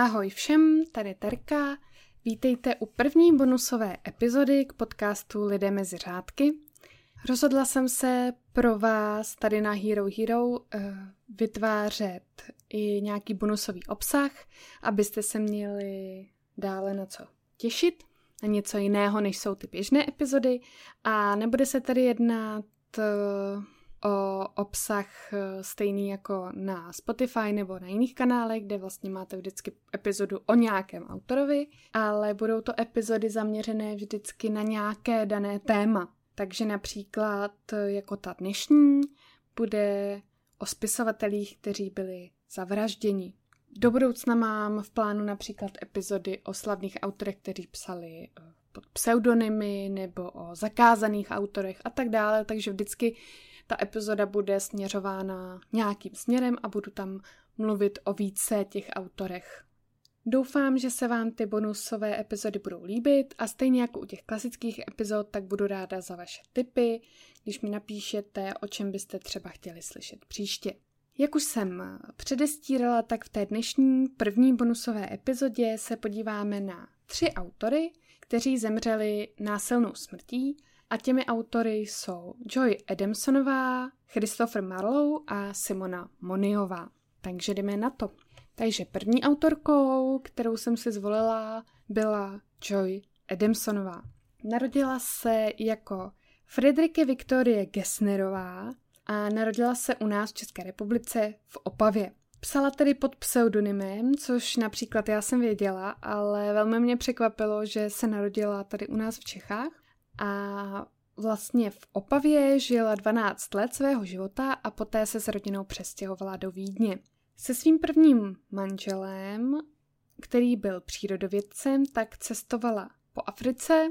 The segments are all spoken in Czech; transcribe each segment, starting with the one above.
Ahoj všem, tady Terka. Vítejte u první bonusové epizody k podcastu Lidé mezi řádky. Rozhodla jsem se pro vás tady na Hero Hero vytvářet i nějaký bonusový obsah, abyste se měli dále na co těšit, na něco jiného, než jsou ty běžné epizody. A nebude se tady jednat o obsah stejný jako na Spotify nebo na jiných kanálech, kde vlastně máte vždycky epizodu o nějakém autorovi, ale budou to epizody zaměřené vždycky na nějaké dané téma. Takže například jako ta dnešní bude o spisovatelích, kteří byli zavražděni. Do budoucna mám v plánu například epizody o slavných autorech, kteří psali pod pseudonymy nebo o zakázaných autorech a tak dále, takže vždycky ta epizoda bude směřována nějakým směrem a budu tam mluvit o více těch autorech. Doufám, že se vám ty bonusové epizody budou líbit a stejně jako u těch klasických epizod, tak budu ráda za vaše tipy, když mi napíšete, o čem byste třeba chtěli slyšet příště. Jak už jsem předestírala, tak v té dnešní první bonusové epizodě se podíváme na 3 autory, kteří zemřeli násilnou smrtí, a těmi autory jsou Joy Adamsonová, Christopher Marlowe a Simona Monyová. Takže jdeme na to. Takže první autorkou, kterou jsem si zvolila, byla Joy Adamsonová. Narodila se jako Friedrike Victorie Gessnerová a narodila se u nás v České republice v Opavě. Psala tedy pod pseudonymem, což například já jsem věděla, ale velmi mě překvapilo, že se narodila tady u nás v Čechách. A vlastně v Opavě žila 12 let svého života a poté se s rodinou přestěhovala do Vídně. Se svým prvním manželem, který byl přírodovědcem, tak cestovala po Africe,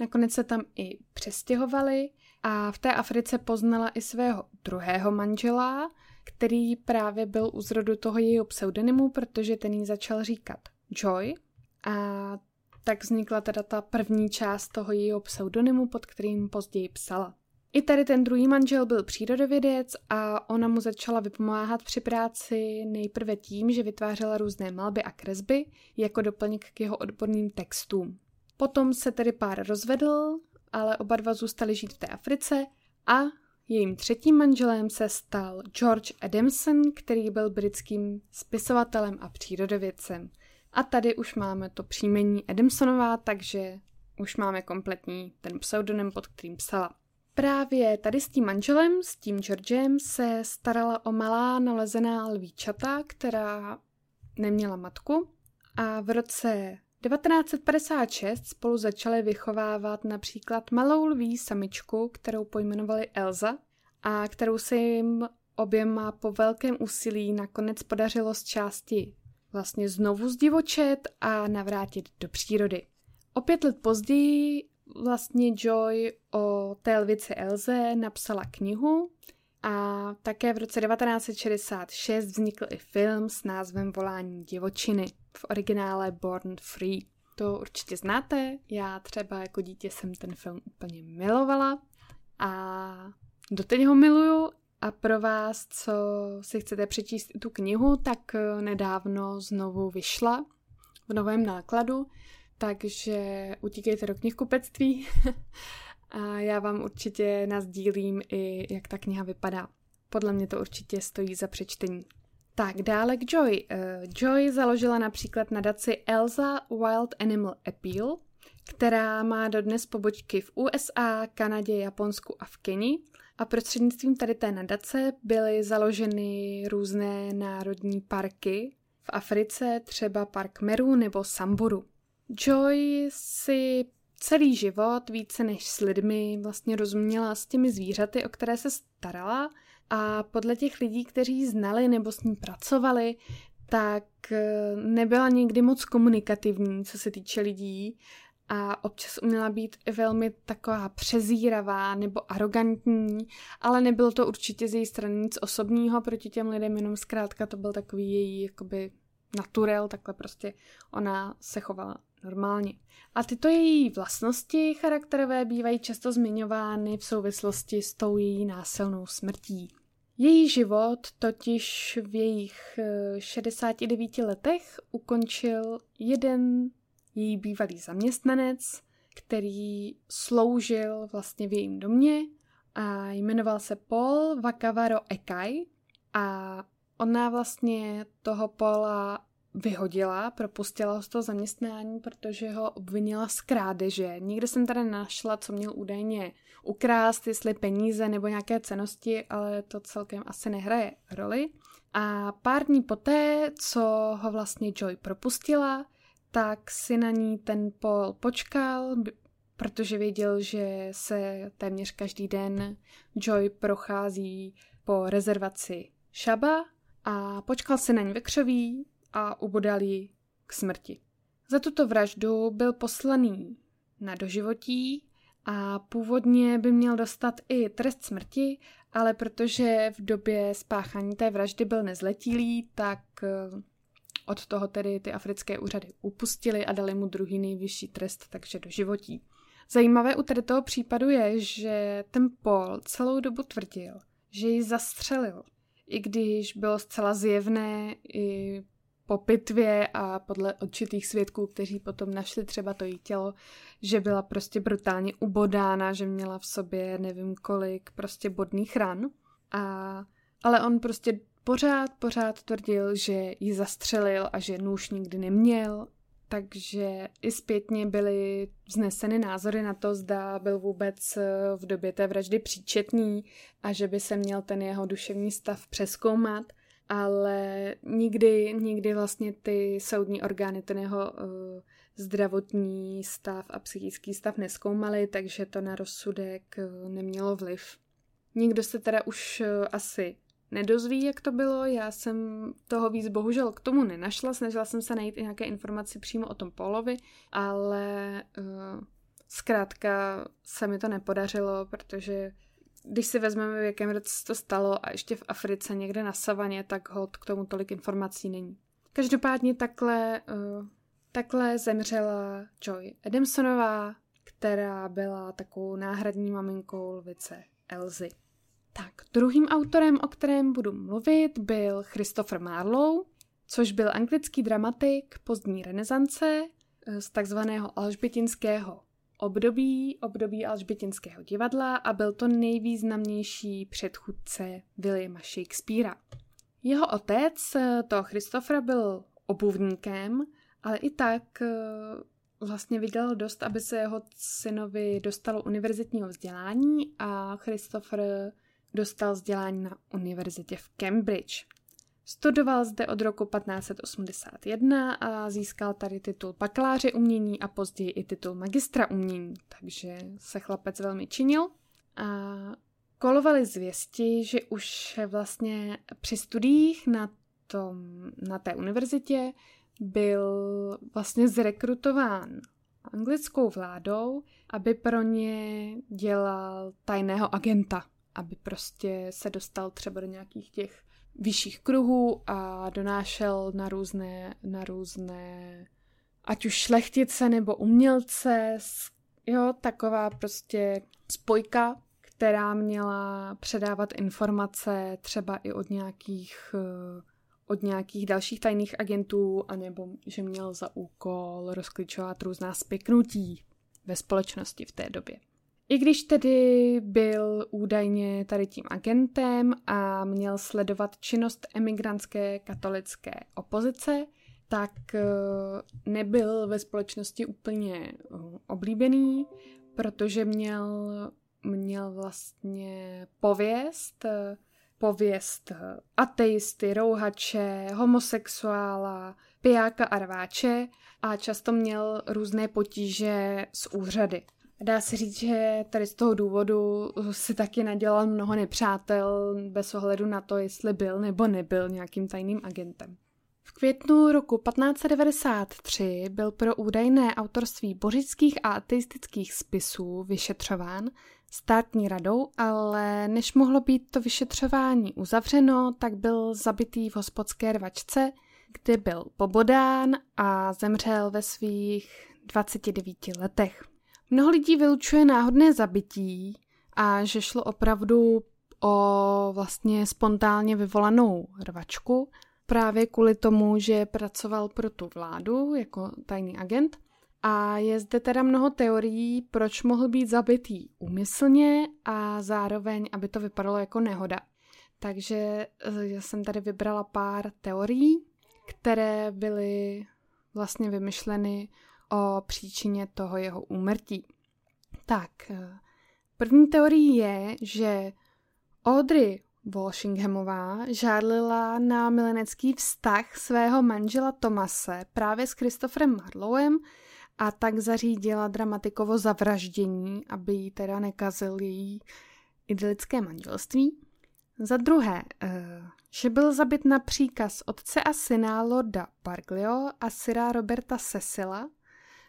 nakonec se tam i přestěhovali a v té Africe poznala i svého druhého manžela, který právě byl u zrodu toho jejího pseudonymu, protože ten jí začal říkat Joy a tak vznikla teda ta první část toho jejího pseudonymu, pod kterým později psala. I tady ten druhý manžel byl přírodovědec a ona mu začala vypomáhat při práci nejprve tím, že vytvářela různé malby a kresby jako doplněk k jeho odborným textům. Potom se tedy pár rozvedl, ale oba dva zůstali žít v té Africe a jejím třetím manželem se stal George Adamson, který byl britským spisovatelem a přírodovědcem. A tady už máme to příjmení Adamsonová, takže už máme kompletní ten pseudonym, pod kterým psala. Právě tady s tím manželem, s tím Georgem, se starala o malá nalezená lvíčata, která neměla matku. A v roce 1956 spolu začali vychovávat například malou lví samičku, kterou pojmenovali Elsa a kterou se jim oběma po velkém úsilí nakonec podařilo z části vlastně znovu zdivočet a navrátit do přírody. O 5 let později vlastně Joy o té lvici Elze napsala knihu a také v roce 1966 vznikl i film s názvem Volání divočiny, v originále Born Free. To určitě znáte, já třeba jako dítě jsem ten film úplně milovala a doteď ho miluju. A pro vás, co si chcete přečíst tu knihu, tak nedávno znovu vyšla v novém nákladu, takže utíkejte do knihkupectví a já vám určitě nasdílím i, jak ta kniha vypadá. Podle mě to určitě stojí za přečtení. Tak dále k Joy. Joy založila například nadaci Elsa Wild Animal Appeal, která má dodnes pobočky v USA, Kanadě, Japonsku a v Kenii. A prostřednictvím tady té nadace byly založeny různé národní parky v Africe, třeba park Meru nebo Samburu. Joy si celý život více než s lidmi vlastně rozuměla s těmi zvířaty, o které se starala a podle těch lidí, kteří ji znali nebo s ní pracovali, tak nebyla nikdy moc komunikativní, co se týče lidí, a občas uměla být i velmi taková přezíravá nebo arrogantní, ale nebylo to určitě z její strany nic osobního proti těm lidem, jenom zkrátka to byl takový její jakoby naturel, takhle prostě ona se chovala normálně. A tyto její vlastnosti charakterové bývají často zmiňovány v souvislosti s tou její násilnou smrtí. Její život totiž v jejich 69 letech ukončil jeden její bývalý zaměstnanec, který sloužil vlastně v jejím domě a jmenoval se Paul Vakavaro Ekai a ona vlastně toho Paula vyhodila, propustila ho z toho zaměstnání, protože ho obvinila z krádeže. Někde jsem tady našla, co měl údajně ukrást, jestli peníze nebo nějaké cennosti, ale to celkem asi nehraje roli. A pár dní poté, co ho vlastně Joy propustila, tak si na ní ten Paul počkal, protože věděl, že se téměř každý den Joy prochází po rezervaci Shaba a počkal si na ní ve křoví a ubodal ji k smrti. Za tuto vraždu byl poslaný na doživotí a původně by měl dostat i trest smrti, ale protože v době spáchání té vraždy byl nezletilý, tak od toho tedy ty africké úřady upustily a dali mu druhý nejvyšší trest, takže doživotí. Zajímavé u tady toho případu je, že ten Paul celou dobu tvrdil, že ji zastřelil, i když bylo zcela zjevné i po pitvě a podle určitých svědků, kteří potom našli třeba to její tělo, že byla prostě brutálně ubodána, že měla v sobě nevím kolik prostě bodných ran. Ale on prostě pořád tvrdil, že ji zastřelil a že nůž nikdy neměl, takže i zpětně byly vzneseny názory na to, zda byl vůbec v době té vraždy příčetný a že by se měl ten jeho duševní stav přezkoumat, ale nikdy vlastně ty soudní orgány ten jeho zdravotní stav a psychický stav nezkoumaly, takže to na rozsudek nemělo vliv. Nikdo se teda už asi nedozví, jak to bylo, já jsem toho víc bohužel k tomu nenašla, snažila jsem se najít i nějaké informace přímo o tom Paulovi, ale zkrátka se mi to nepodařilo, protože když si vezmeme, v jakém roce to stalo a ještě v Africe někde na savaně, tak holt k tomu tolik informací není. Každopádně takhle zemřela Joy Adamsonová, která byla takovou náhradní maminkou lvice Elzy. Tak, druhým autorem, o kterém budu mluvit, byl Christopher Marlowe, což byl anglický dramatik pozdní renesance z takzvaného alžbětinského období alžbětinského divadla a byl to nejvýznamnější předchůdce Williama Shakespearea. Jeho otec, toho Christophera, byl obuvníkem, ale i tak vlastně vydělal dost, aby se jeho synovi dostalo univerzitního vzdělání a Christopher dostal vzdělání na univerzitě v Cambridge. Studoval zde od roku 1581 a získal tady titul bakaláře umění a později i titul magistra umění, takže se chlapec velmi činil. A kolovaly zvěsti, že už vlastně při studiích na té univerzitě byl vlastně zrekrutován anglickou vládou, aby pro ně dělal tajného agenta, aby prostě se dostal třeba do nějakých těch vyšších kruhů a donášel na různé ať už šlechtice nebo umělce, jo, taková prostě spojka, která měla předávat informace třeba i od nějakých dalších tajných agentů, anebo že měl za úkol rozklíčovat různá spiknutí ve společnosti v té době. I když tedy byl údajně tady tím agentem a měl sledovat činnost emigrantské katolické opozice, tak nebyl ve společnosti úplně oblíbený, protože měl vlastně pověst ateisty, rouhače, homosexuála, pijáka a rváče a často měl různé potíže s úřady. Dá se říct, že tady z toho důvodu si taky nadělal mnoho nepřátel bez ohledu na to, jestli byl nebo nebyl nějakým tajným agentem. V květnu roku 1593 byl pro údajné autorství bořických a ateistických spisů vyšetřován státní radou, ale než mohlo být to vyšetřování uzavřeno, tak byl zabitý v hospodské rvačce, kde byl pobodán a zemřel ve svých 29 letech. Mnoho lidí vylučuje náhodné zabití a že šlo opravdu o vlastně spontánně vyvolanou rvačku právě kvůli tomu, že pracoval pro tu vládu jako tajný agent. A je zde teda mnoho teorií, proč mohl být zabitý úmyslně a zároveň, aby to vypadalo jako nehoda. Takže já jsem tady vybrala pár teorií, které byly vlastně vymyšleny o příčině toho jeho úmrtí. Tak, první teorií je, že Audrey Walshinghamová žádlila na milenecký vztah svého manžela Thomase právě s Christopherem Marlowem a tak zařídila dramatikovo zavraždění, aby jí teda nekazil její idylické manželství. Za druhé, že byl zabit na příkaz otce a syna lorda Parklio a syra Roberta Cecila,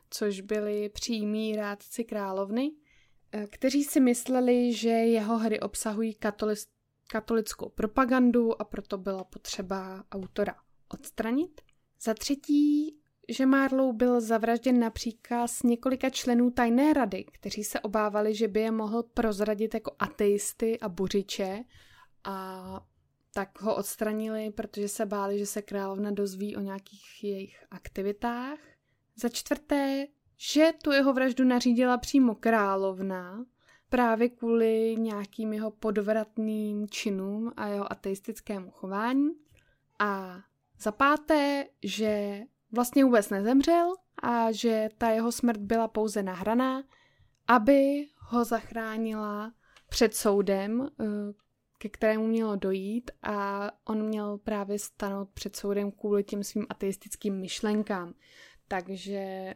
což byli přímí rádci královny, kteří si mysleli, že jeho hry obsahují katolickou propagandu a proto byla potřeba autora odstranit. Za třetí, že Marlowe byl zavražděn na příkaz několika členů tajné rady, kteří se obávali, že by je mohl prozradit jako ateisty a buřiče, a tak ho odstranili, protože se báli, že se královna dozví o nějakých jejich aktivitách. Za čtvrté, že tu jeho vraždu nařídila přímo královna, právě kvůli nějakým jeho podvratným činům a jeho ateistickému chování. A za páté, že vlastně vůbec nezemřel a že ta jeho smrt byla pouze nahraná, aby ho zachránila před soudem, ke kterému mělo dojít, a on měl právě stanout před soudem kvůli těm svým ateistickým myšlenkám. Takže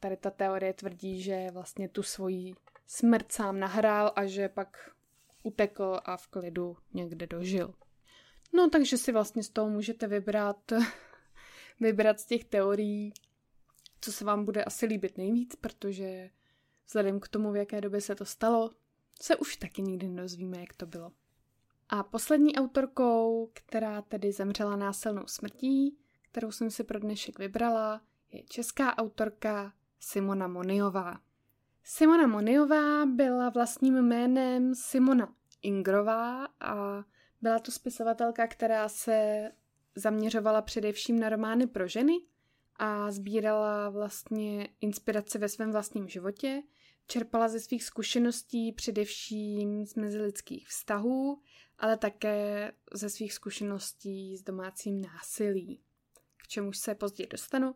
tady ta teorie tvrdí, že vlastně tu svoji smrt sám nahrál a že pak utekl a v klidu někde dožil. No takže si vlastně z toho můžete vybrat z těch teorií, co se vám bude asi líbit nejvíc, protože vzhledem k tomu, v jaké době se to stalo, se už taky nikdy nedozvíme, jak to bylo. A poslední autorkou, která tedy zemřela násilnou smrtí, kterou jsem si pro dnešek vybrala, je česká autorka Simona Monyová. Simona Monyová byla vlastním jménem Simona Ingrová a byla to spisovatelka, která se zaměřovala především na romány pro ženy a sbírala vlastně inspiraci ve svém vlastním životě. Čerpala ze svých zkušeností především z mezilidských vztahů, ale také ze svých zkušeností s domácím násilí, k čemuž se později dostanu,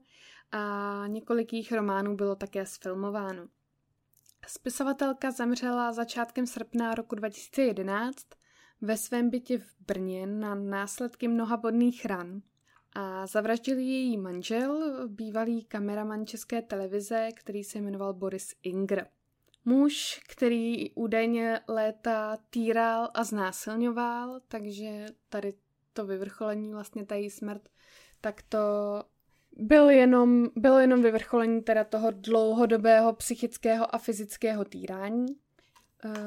a několik jejich románů bylo také sfilmováno. Spisovatelka zemřela začátkem srpna roku 2011 ve svém bytě v Brně na následky mnoha bodných ran a zavraždil její manžel, bývalý kameraman České televize, který se jmenoval Boris Ingr. Muž, který údajně léta týral a znásilňoval, takže tady to vyvrcholení, vlastně ta její smrt, tak to bylo jenom vyvrcholení teda toho dlouhodobého psychického a fyzického týrání.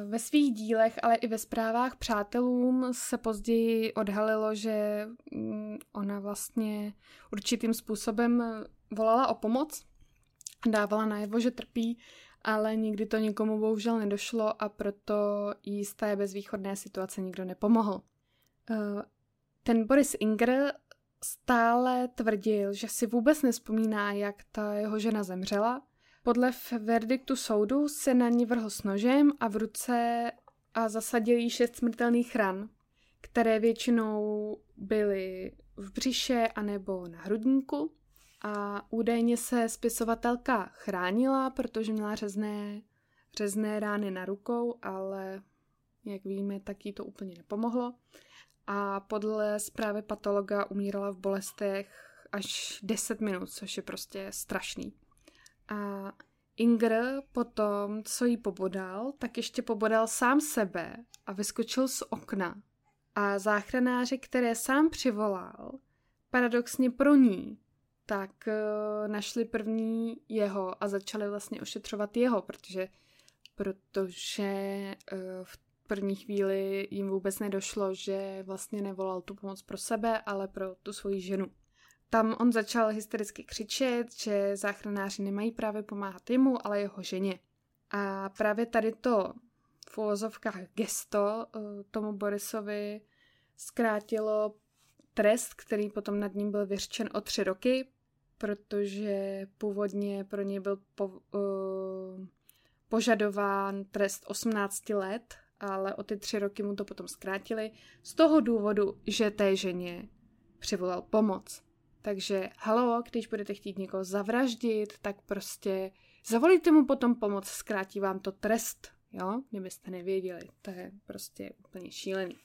Ve svých dílech, ale i ve zprávách přátelům se později odhalilo, že ona vlastně určitým způsobem volala o pomoc, dávala najevo, že trpí, ale nikdy to nikomu bohužel nedošlo a proto jí z té bezvýchodné situace nikdo nepomohl. Ten Boris Ingr stále tvrdil, že si vůbec nevzpomíná, jak ta jeho žena zemřela. Podle verdiktu soudu se na ní vrhl s nožem a v ruce a zasadil jí 6 smrtelných ran, které většinou byly v břiše anebo na hrudníku. A údajně se spisovatelka chránila, protože měla řezné rány na rukou, ale jak víme, tak jí to úplně nepomohlo. A podle zprávy patologa umírala v bolestech až 10 minut, což je prostě strašný. A Ingr potom, co jí pobodal, tak ještě pobodal sám sebe a vyskočil z okna. A záchranáři, které sám přivolal, paradoxně pro ní, tak našli první jeho a začali vlastně ošetřovat jeho, protože v první chvíli jim vůbec nedošlo, že vlastně nevolal tu pomoc pro sebe, ale pro tu svoji ženu. Tam on začal hystericky křičet, že záchranáři nemají právě pomáhat jemu, ale jeho ženě. A právě tady to v uvozovkách gesto tomu Borisovi zkrátilo trest, který potom nad ním byl vyřčen o 3 roky, protože původně pro něj byl požadován trest 18 let, ale o ty 3 roky mu to potom zkrátili z toho důvodu, že té ženě přivolal pomoc. Takže halo, když budete chtít někoho zavraždit, tak prostě zavolíte mu potom pomoc, zkrátí vám to trest, jo, kdybyste nevěděli, to je prostě úplně šílený.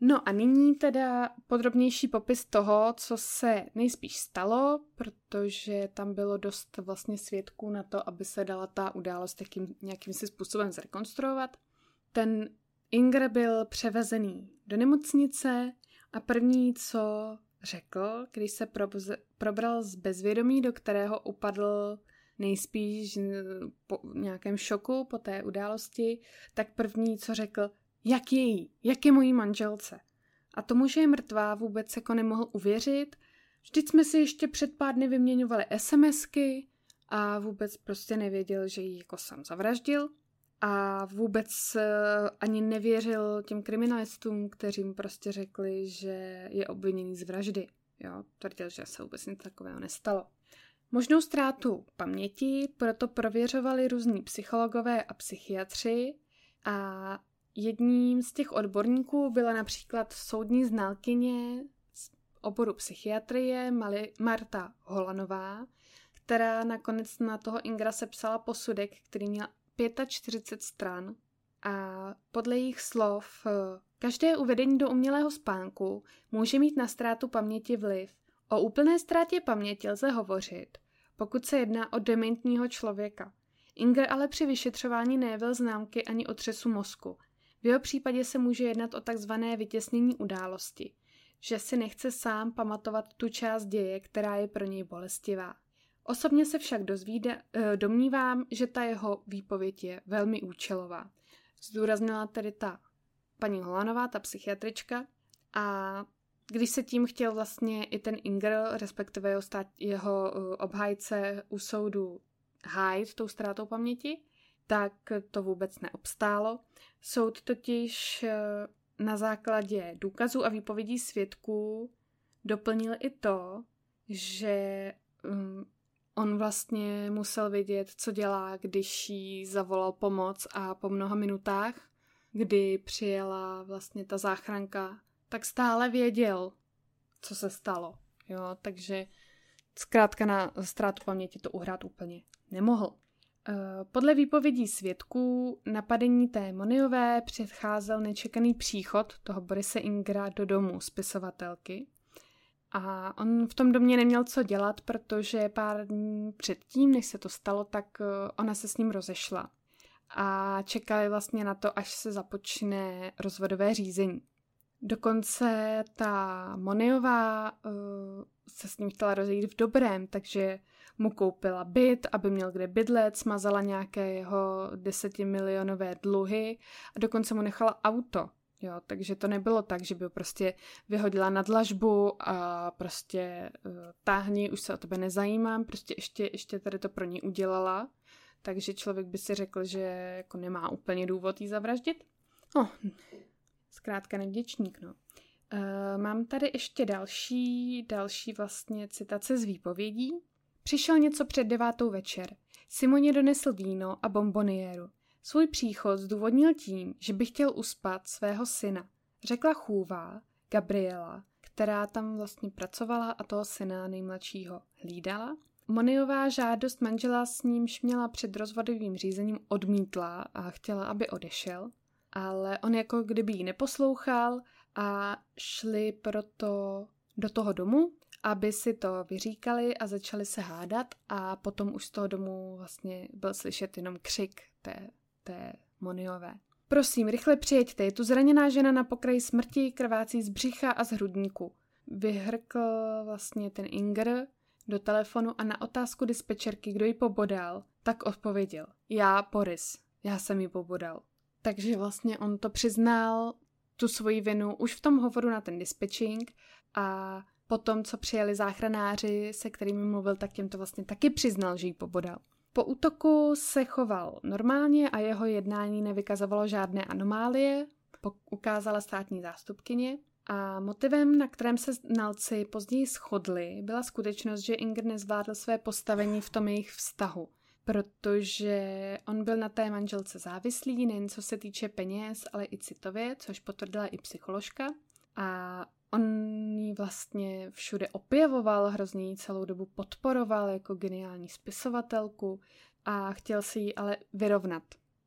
No a nyní teda podrobnější popis toho, co se nejspíš stalo, protože tam bylo dost vlastně svědků na to, aby se dala ta událost nějakým si způsobem zrekonstruovat. Ten Ingr byl převezený do nemocnice a první, co řekl, když se probral z bezvědomí, do kterého upadl nejspíš po nějakém šoku po té události, tak první, co řekl, jak je mojí manželce. A tomu, že je mrtvá, vůbec jako nemohl uvěřit. Vždyť jsme si ještě před pár dny vyměňovali SMSky a vůbec prostě nevěděl, že ji jako sám zavraždil. A vůbec ani nevěřil těm kriminalistům, kteří mu prostě řekli, že je obviněný z vraždy. Jo, tvrdil, že se vůbec nic takového nestalo. Možnou ztrátu paměti proto prověřovali různí psychologové a psychiatři a jedním z těch odborníků byla například soudní znalkyně z oboru psychiatrie Marta Holanová, která nakonec na toho Ingra sepsala posudek, který měl 45 stran a podle jejich slov každé uvedení do umělého spánku může mít na ztrátu paměti vliv. O úplné ztrátě paměti lze hovořit, pokud se jedná o dementního člověka. Ingr ale při vyšetřování nejevil známky ani otřesu mozku. V jeho případě se může jednat o takzvané vytěsnění události, že si nechce sám pamatovat tu část děje, která je pro něj bolestivá. Osobně se však domnívám, že ta jeho výpověď je velmi účelová. Zdůraznila tedy ta paní Holanová, ta psychiatrička, a když se tím chtěl vlastně i ten Ingr, respektive jeho obhájce u soudu hájit tou ztrátou paměti, tak to vůbec neobstálo. Soud totiž na základě důkazů a výpovědí svědků doplnil i to, že on vlastně musel vědět, co dělá, když jí zavolal pomoc a po mnoha minutách, kdy přijela vlastně ta záchranka, tak stále věděl, co se stalo. Jo, takže zkrátka na ztrátu paměti to uhrát úplně nemohl. Podle výpovědí svědků napadení té Monyové předcházel nečekaný příchod toho Borise Ingra do domu spisovatelky. A on v tom domě neměl co dělat, protože pár dní předtím, než se to stalo, tak ona se s ním rozešla. A čekali vlastně na to, až se započne rozvodové řízení. Dokonce ta Monyová se s ním chtěla rozejít v dobrém, takže mu koupila byt, aby měl kde bydlet, smazala nějaké jeho 10milionové dluhy a dokonce mu nechala auto. Jo, takže to nebylo tak, že by ho prostě vyhodila na dlažbu a prostě táhni, už se o tebe nezajímám, prostě ještě tady to pro ní udělala, takže člověk by si řekl, že jako nemá úplně důvod jí zavraždit. Zkrátka nevděčník, no. Mám tady ještě další vlastně citace z výpovědí. Přišel něco před 9:00 večer. Simoně donesl víno a bomboniéru. Svůj příchod zdůvodnil tím, že by chtěl uspat svého syna, řekla chůvá Gabriela, která tam vlastně pracovala a toho syna nejmladšího hlídala. Monyová žádost manžela, s nímž měla před rozvodovým řízením, odmítla a chtěla, aby odešel, ale on jako kdyby ji neposlouchal a šli proto do toho domu, aby si to vyříkali a začali se hádat a potom už z toho domu vlastně byl slyšet jenom křik té Monyové. Prosím, rychle přijeďte, je tu zraněná žena na pokraji smrti, krvácí z břicha a z hrudníku. Vyhrkl vlastně ten Ingr do telefonu a na otázku dispečerky, kdo ji pobodal, tak odpověděl: Já, Boris, jsem ji pobodal. Takže vlastně on to přiznal, tu svoji vinu, už v tom hovoru na ten dispečing a potom, co přijeli záchranáři, se kterými mluvil, tak těm to vlastně taky přiznal, že ji pobodal. Po útoku se choval normálně a jeho jednání nevykazovalo žádné anomálie, ukázala státní zástupkyně. A motivem, na kterém se znalci později shodli, byla skutečnost, že Ingr nezvládl své postavení v tom jejich vztahu, protože on byl na té manželce závislý, nejen co se týče peněz, ale i citově, což potvrdila i psycholožka. A on ji vlastně všude opěvoval, hrozně ji celou dobu podporoval jako geniální spisovatelku a chtěl si ji ale vyrovnat.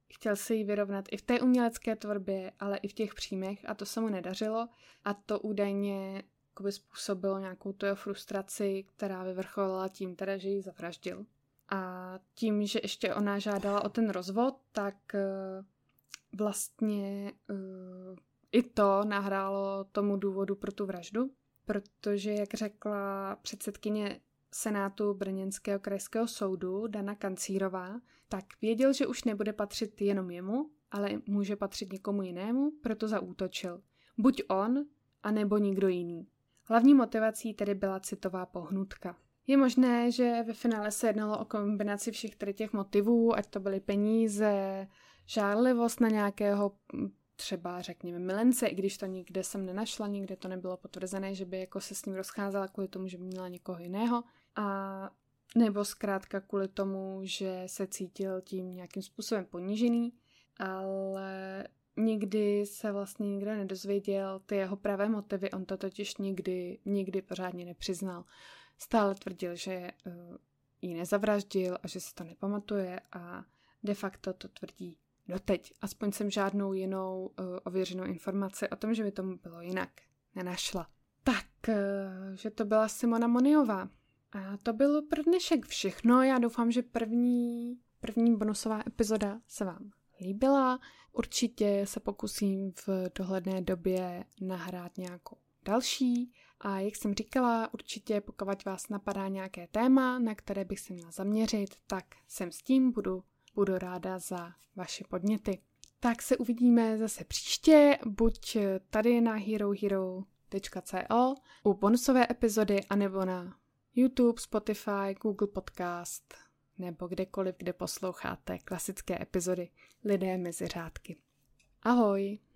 Chtěl se jí vyrovnat i v té umělecké tvorbě, ale i v těch příjmech a to se mu nedařilo a to údajně způsobilo nějakou tu jeho frustraci, která vyvrcholila tím, teda, že ji zavraždil. A tím, že ještě ona žádala o ten rozvod, tak vlastně i to nahrálo tomu důvodu pro tu vraždu, protože, jak řekla předsedkyně senátu brněnského krajského soudu Dana Kancírová, tak věděl, že už nebude patřit jenom jemu, ale může patřit někomu jinému, proto zaútočil. Buď on, anebo nikdo jiný. Hlavní motivací tedy byla citová pohnutka. Je možné, že ve finále se jednalo o kombinaci všech těch motivů, ať to byly peníze, žárlivost na nějakého třeba, řekněme, milence, i když to nikde jsem nenašla, nikde to nebylo potvrzené, že by jako se s ním rozcházela kvůli tomu, že by měla někoho jiného. A nebo zkrátka kvůli tomu, že se cítil tím nějakým způsobem ponížený, ale nikdy se vlastně nikdo nedozvěděl ty jeho pravé motivy, on to totiž nikdy pořádně nepřiznal. Stále tvrdil, že ji nezavraždil a že se to nepamatuje a de facto to tvrdí doteď. Aspoň jsem žádnou jinou ověřenou informaci o tom, že by tomu bylo jinak, nenašla. Tak, že to byla Simona Monyová. A to bylo pro dnešek všechno. Já doufám, že první bonusová epizoda se vám líbila. Určitě se pokusím v dohledné době nahrát nějakou další. A jak jsem říkala, určitě pokud vás napadá nějaké téma, na které bych se měla zaměřit, tak jsem s tím, budu ráda za vaše podněty. Tak se uvidíme zase příště, buď tady na herohero.co u bonusové epizody, anebo na YouTube, Spotify, Google Podcast nebo kdekoliv, kde posloucháte klasické epizody Lidé mezi řádky. Ahoj!